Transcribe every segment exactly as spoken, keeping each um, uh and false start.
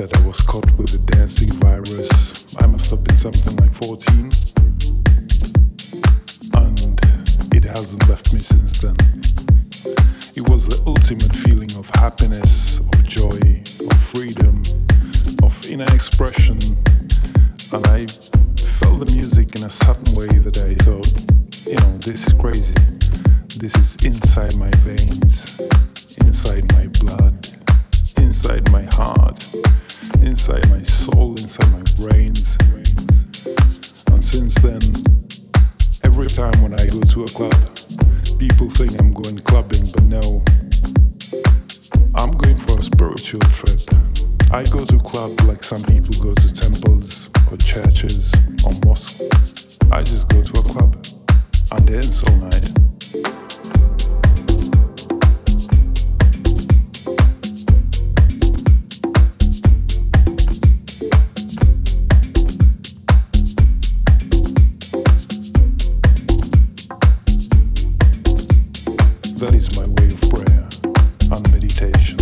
that I was caught with a dancing virus. I must have been something like fourteen. And it hasn't left me since then. It was the ultimate feeling of happiness, of joy, of freedom, of inner expression. And I felt the music in a certain way that I thought, you know, this is crazy. This is inside my veins, inside my blood, inside my heart, inside my soul, inside my brains. And since then, every time when I go to a club, people think I'm going clubbing, but no, I'm going for a spiritual trip. I go to club like some people go to temples or churches or mosques. I just go to a club and dance all night. That is my way of prayer and meditation.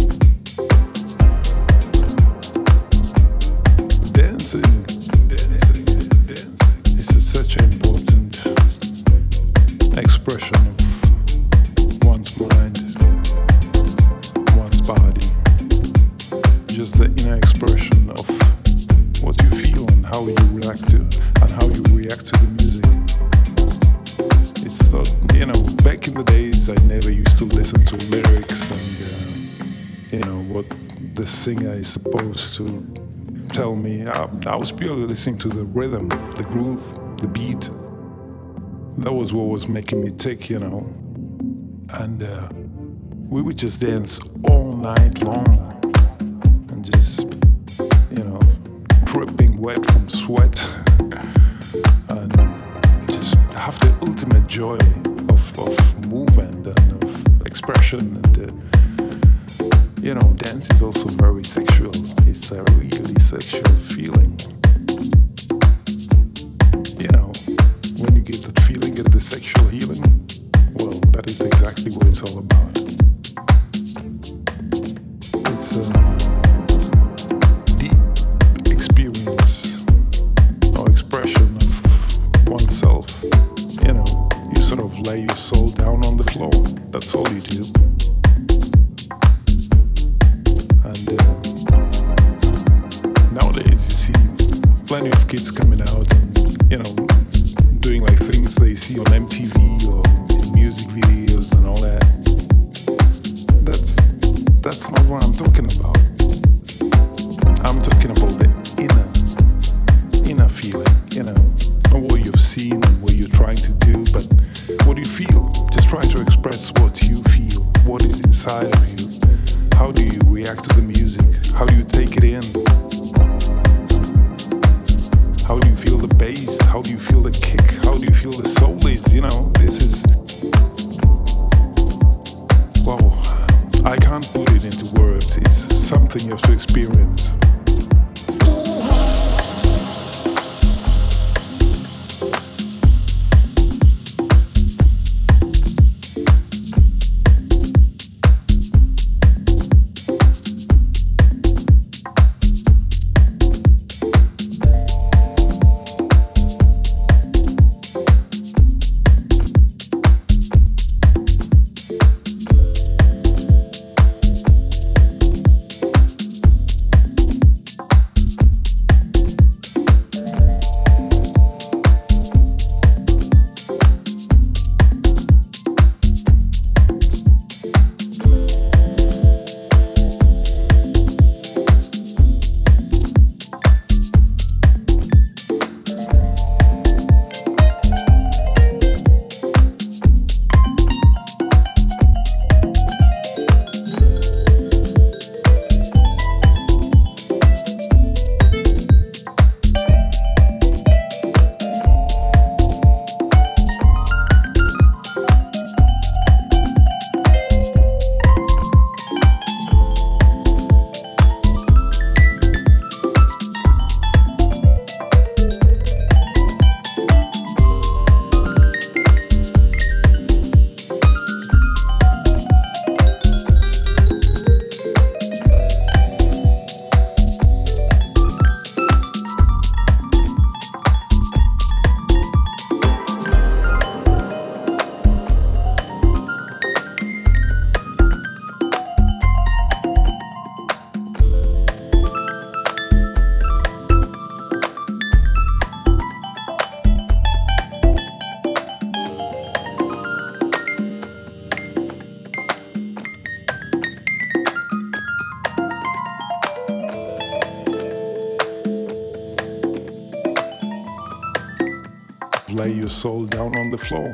Dancing, dancing, dancing is such an important expression of one's mind, one's body. Just the inner expression of what you feel and how you react to, and how you react to the music. It's not, you know, back in the days, I never used to listen to lyrics and, uh, you know, what the singer is supposed to tell me. I, I was purely listening to the rhythm, the groove, the beat. That was what was making me tick, you know. And uh, we would just dance all night long and just, you know, dripping wet from sweat and just have the ultimate joy of, of movement and of expression. And uh, you know, dance is also very sexual. It's a really sexual feeling. You know, when you get that feeling, get the sexual healing, well, that is exactly what it's all about. It's a deep experience or expression of oneself. You know, you sort of lay your soul down on the floor. That's all you do. And uh, nowadays you see plenty of kids coming out and, you know, doing like things they see on M T V or in music videos and all that. That's, that's not what I'm talking about. I'm talking about the inner, inner feeling, you know. Not what you've seen and what you're trying to do, but what do you feel? Just try to express what you feel, what is inside of you. How do you react to the music? How do you take it in? How do you feel the bass? How do you feel the kick? How do you feel the soul is? You know, this is... Wow, I can't put it into words. It's something you have to experience. your soul down on the floor.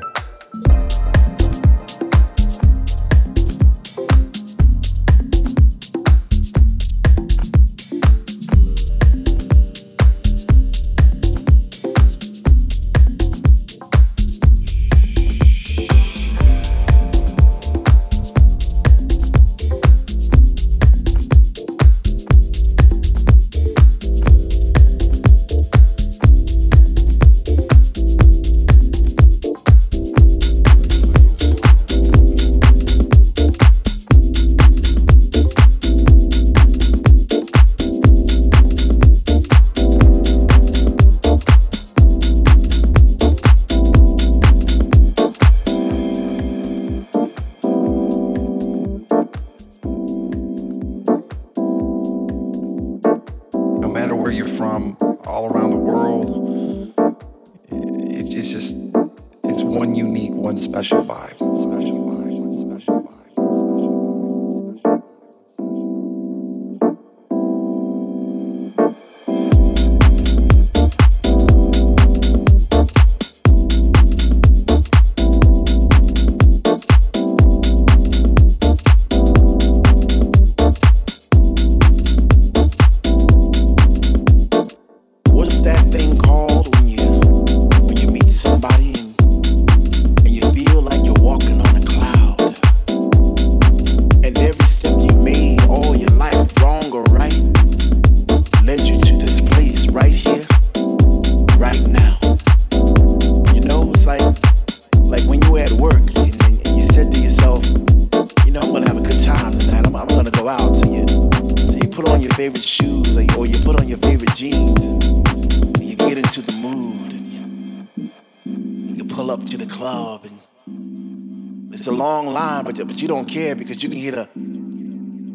You don't care because you can hear the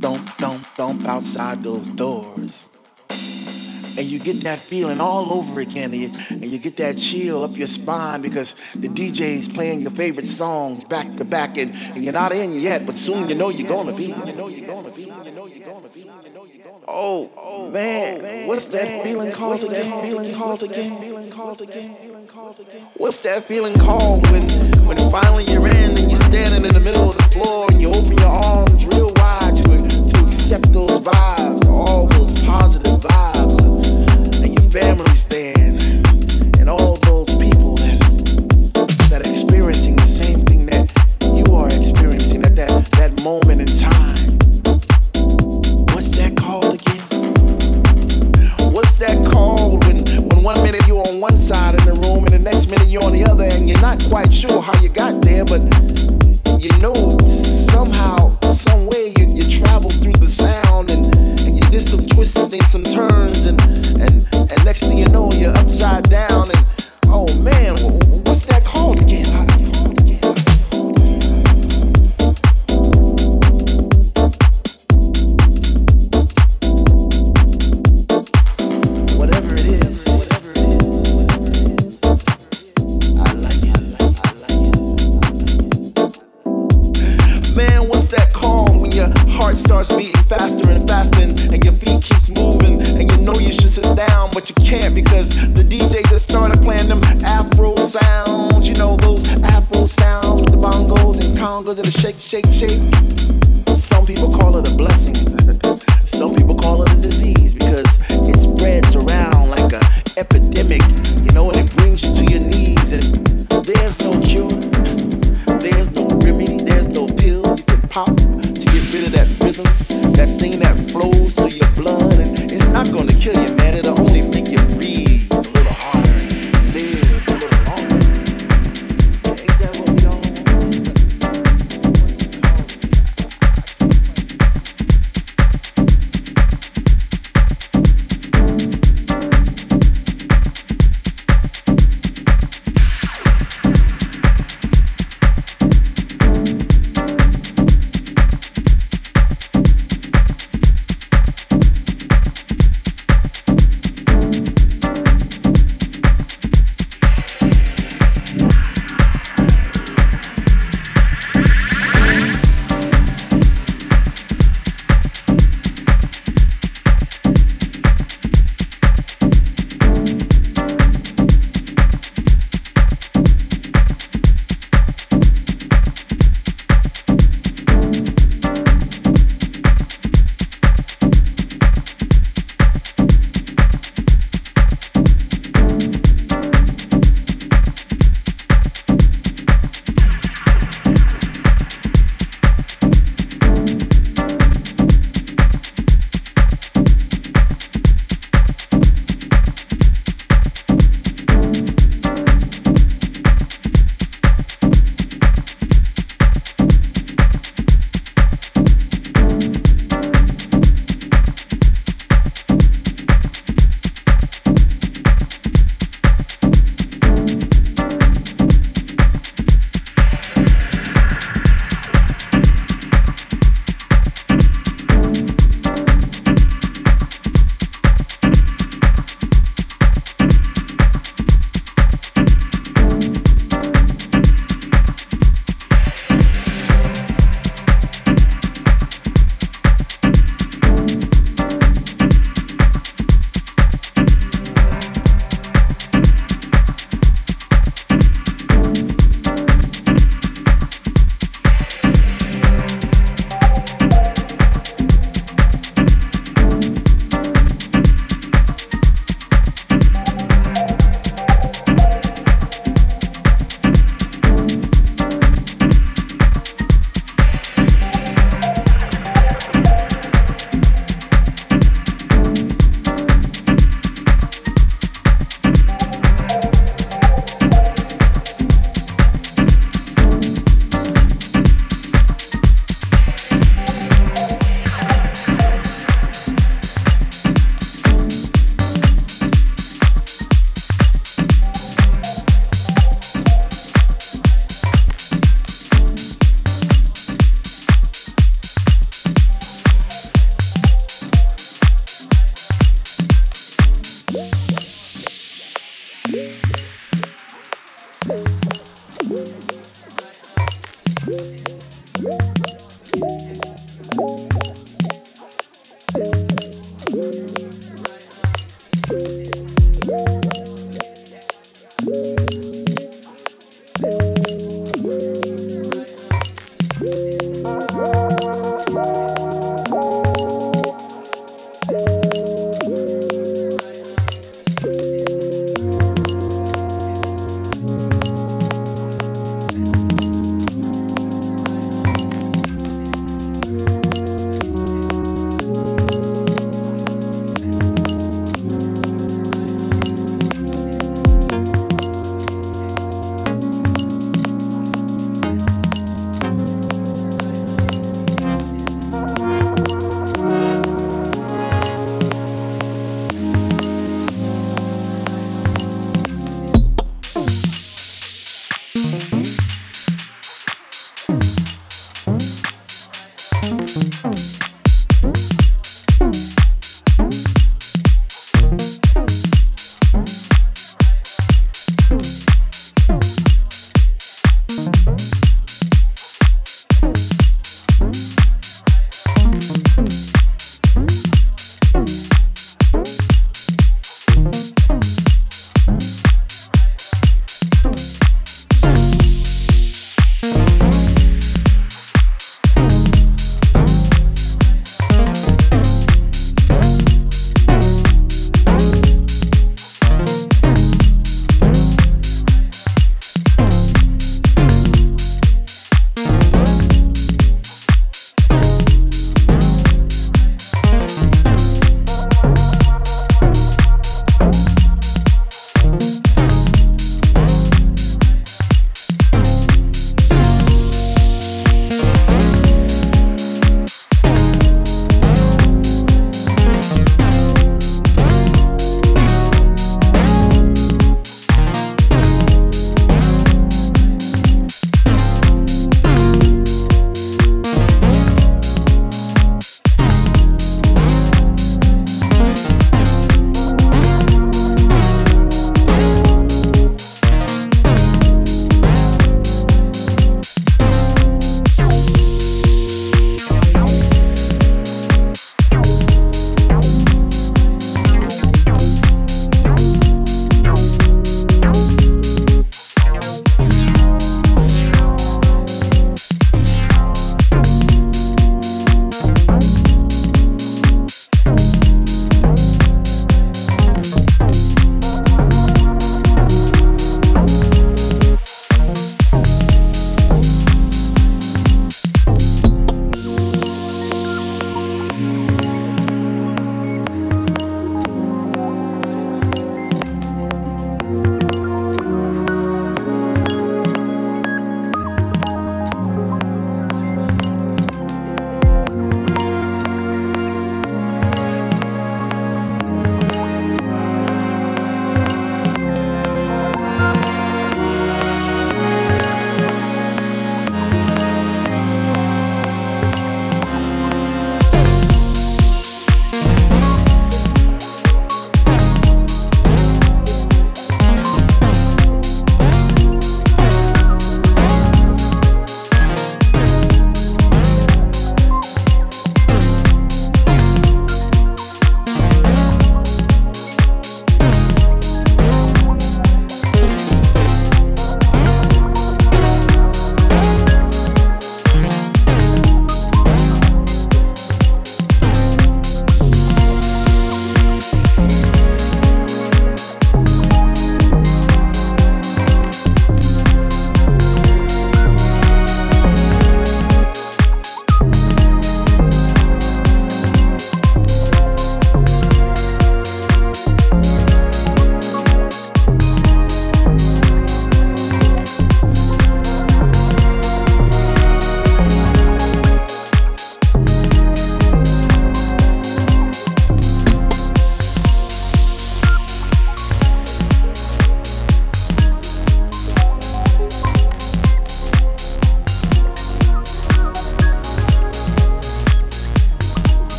thump, thump, thump outside those doors. And you get that feeling all over again. And you, and you get that chill up your spine because the D J's playing your favorite songs back to back. And, and you're not in yet, but soon you know you're going to be. You know you're going to be. You know you're going to be. Oh, oh, man. What's that feeling called again? Feeling called again? Feeling called again? What's that feeling called when, when finally you're in and you're standing in the middle of the floor and you open your arms real wide to, to accept those vibes, all those positive vibes, and your family's there and, and all those people that, that are experiencing the same thing that you are experiencing at that, that moment in time. What's that called again? What's that called when, when one minute you're on one side of the room and the next minute you're on the other and you're not quite sure how you got there, but you know somehow, some way you, you travel through the sound and, and you did some twists and some turns and, and, and next thing you know you're upside down and oh man, what's that called again? I, starts beating faster and faster and, and your feet keeps moving and you know you should sit down but you can't because the D J that started playing them afro sounds, you know those afro sounds with the bongos and congos and the shake, shake, shake. Some people call it a blessing. Some people call it a disease because it spreads around like an epidemic, you know, and it brings you to your knees and there's no cure, there's no remedy, there's no pill you can pop rid of that rhythm, that thing that flows through your blood, and it's not gonna kill you, man. It'll only make you breathe a little harder, live a little longer. Ain't that what we all want?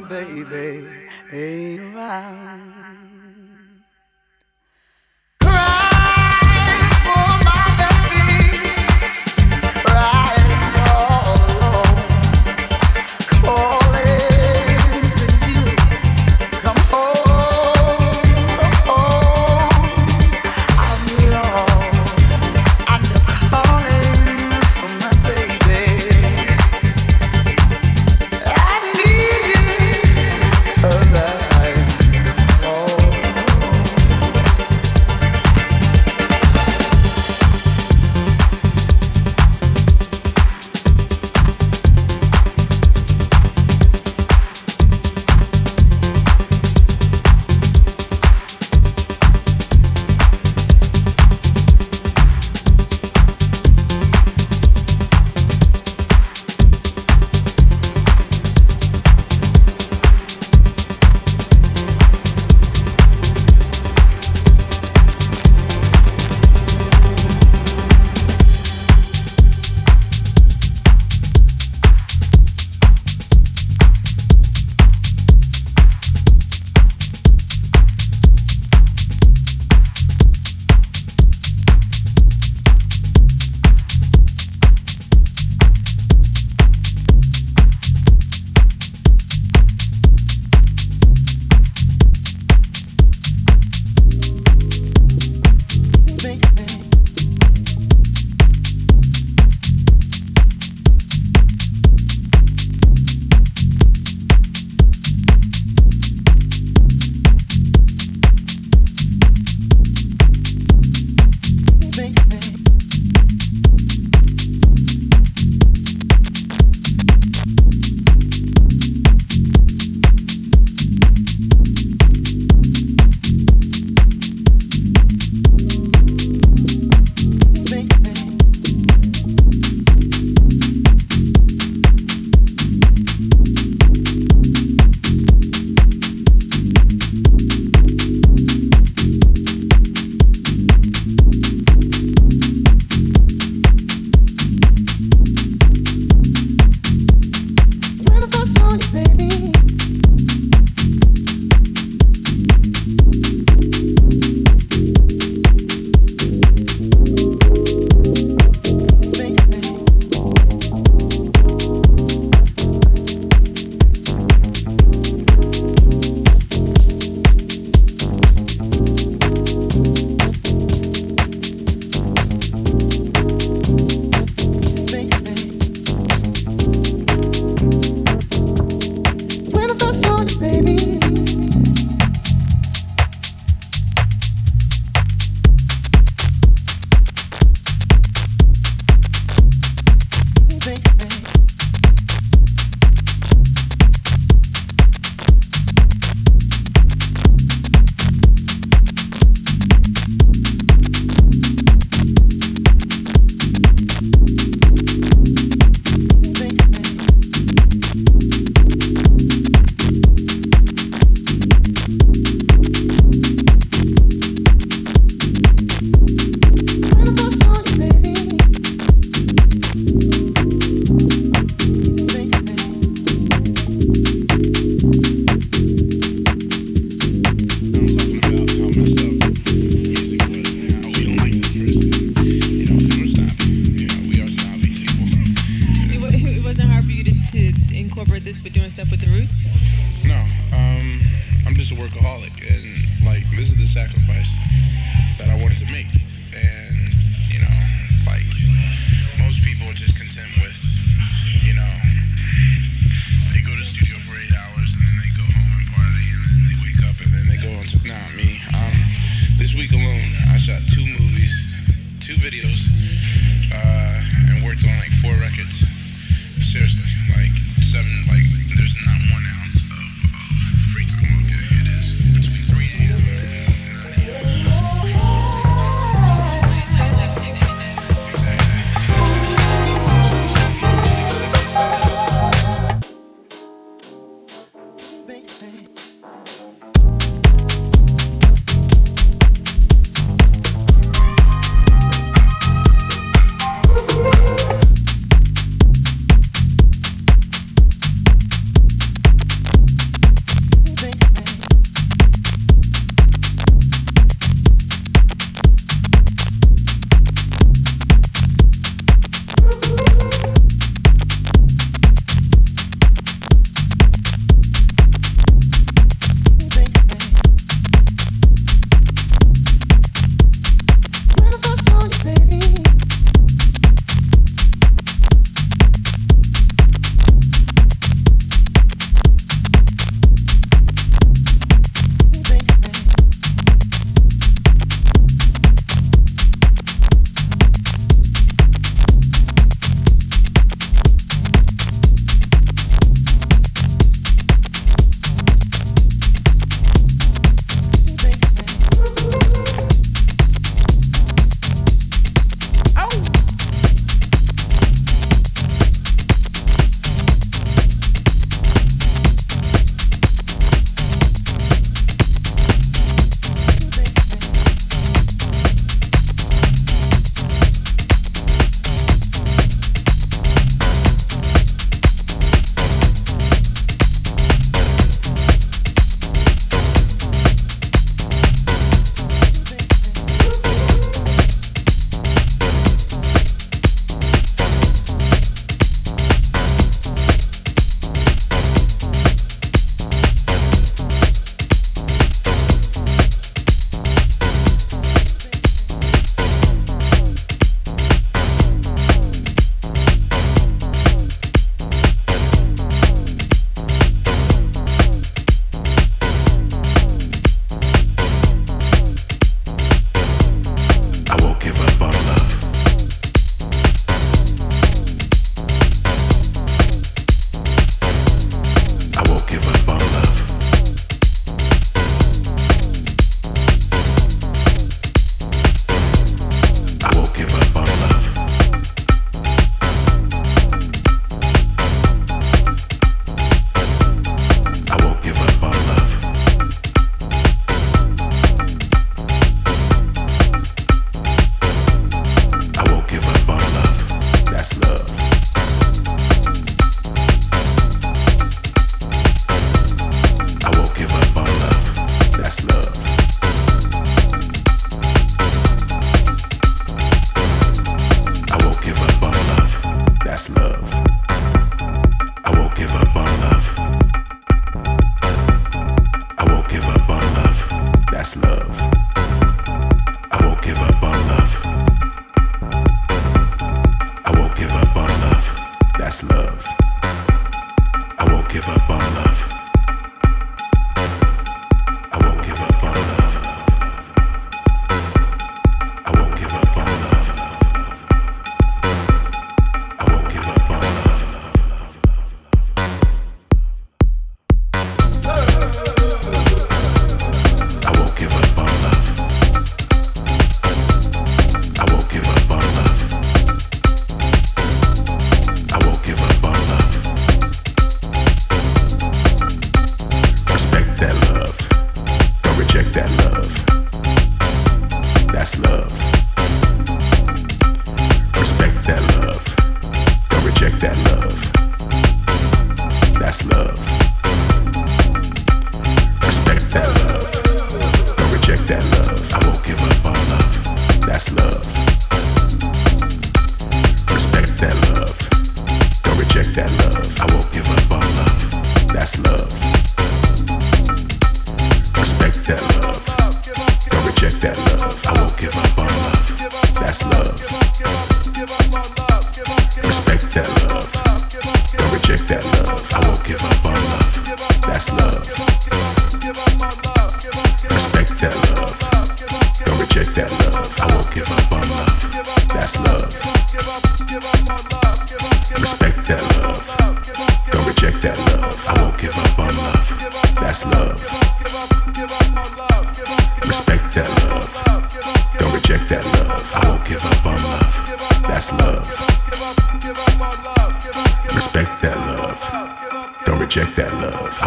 my baby ain't around.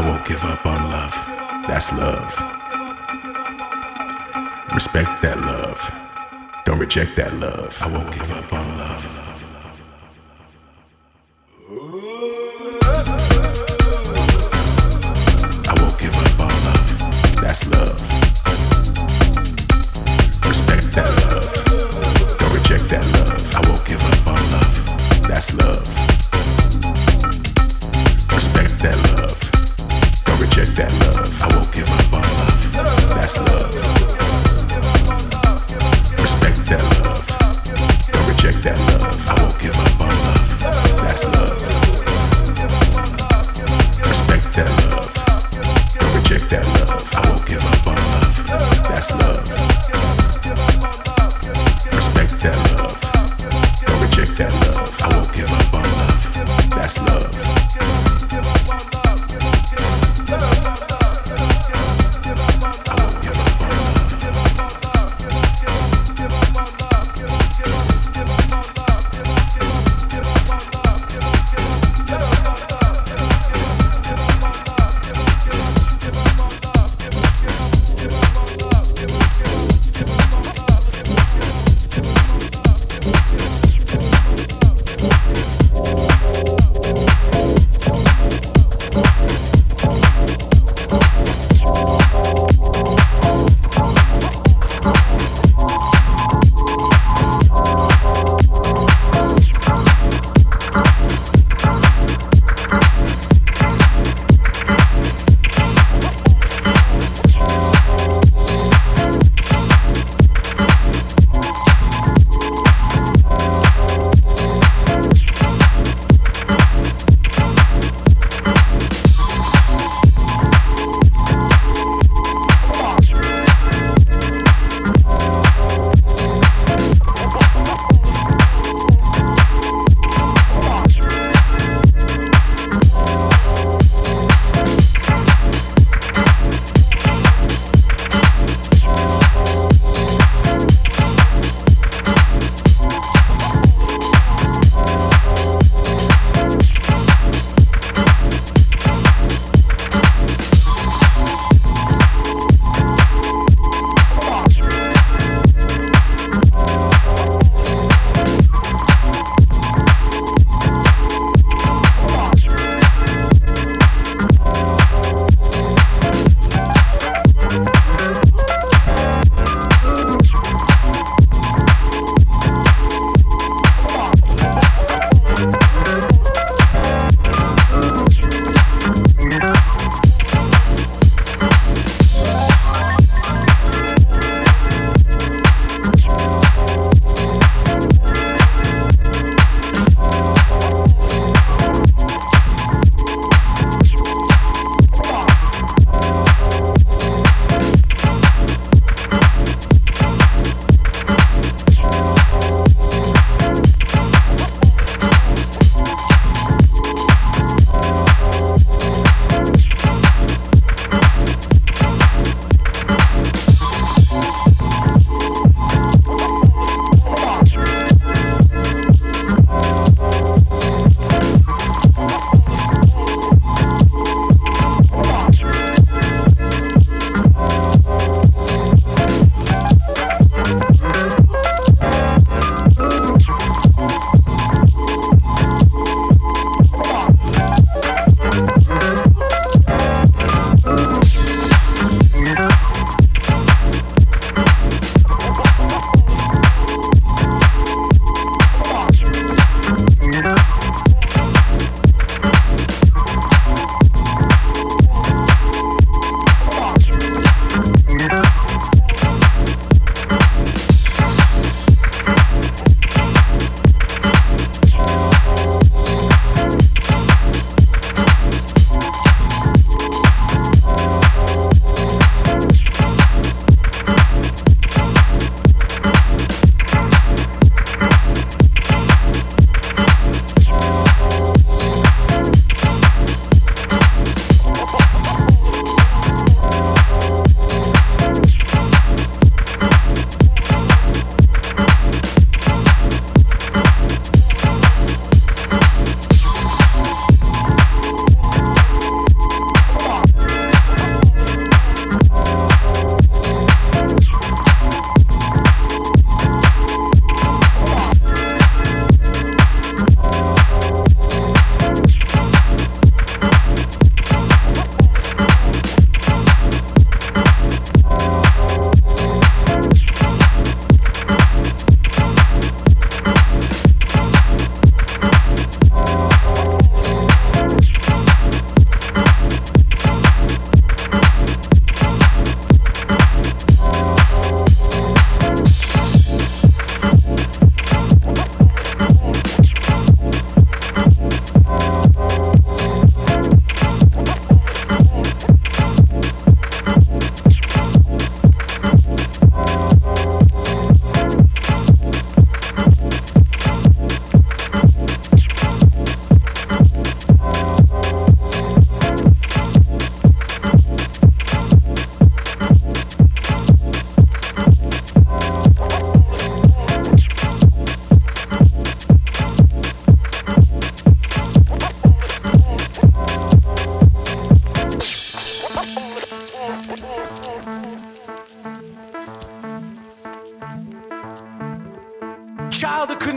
I won't give up on love. That's love. Respect that love. Don't reject that love. I won't give up on love. Love.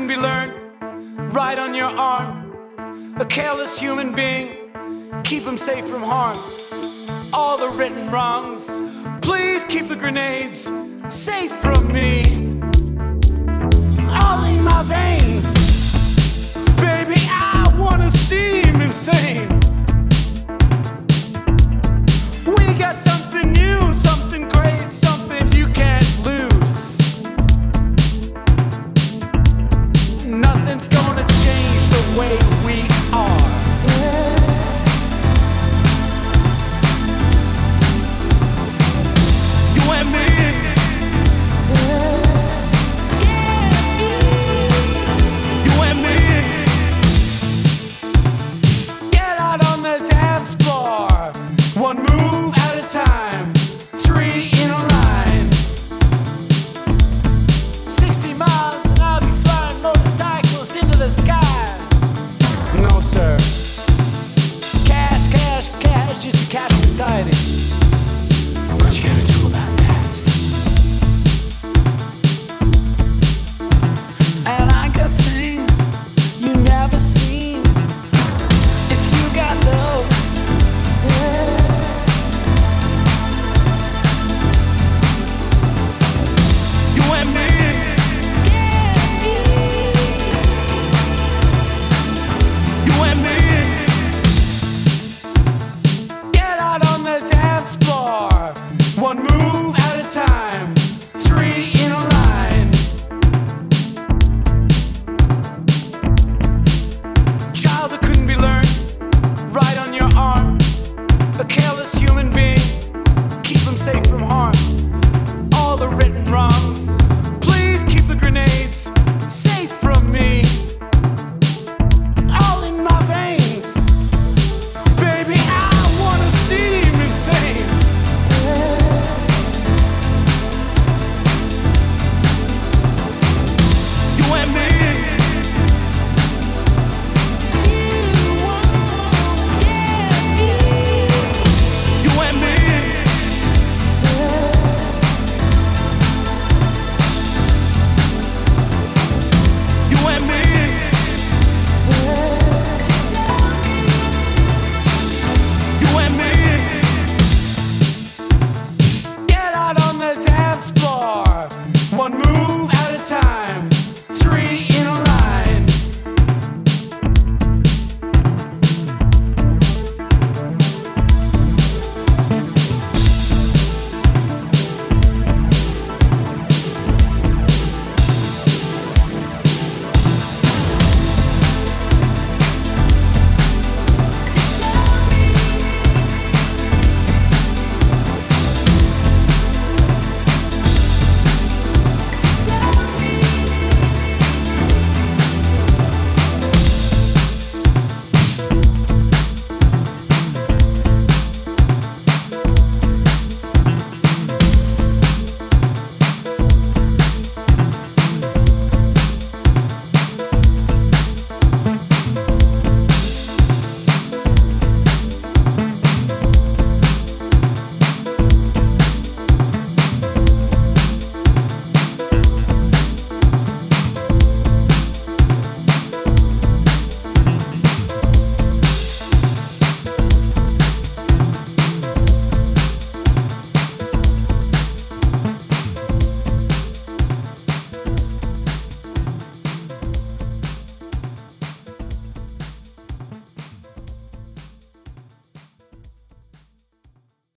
can be learned right on your arm. A careless human being, keep him safe from harm. All the written wrongs, please keep the grenades safe from me. All in my veins, baby, I wanna seem insane.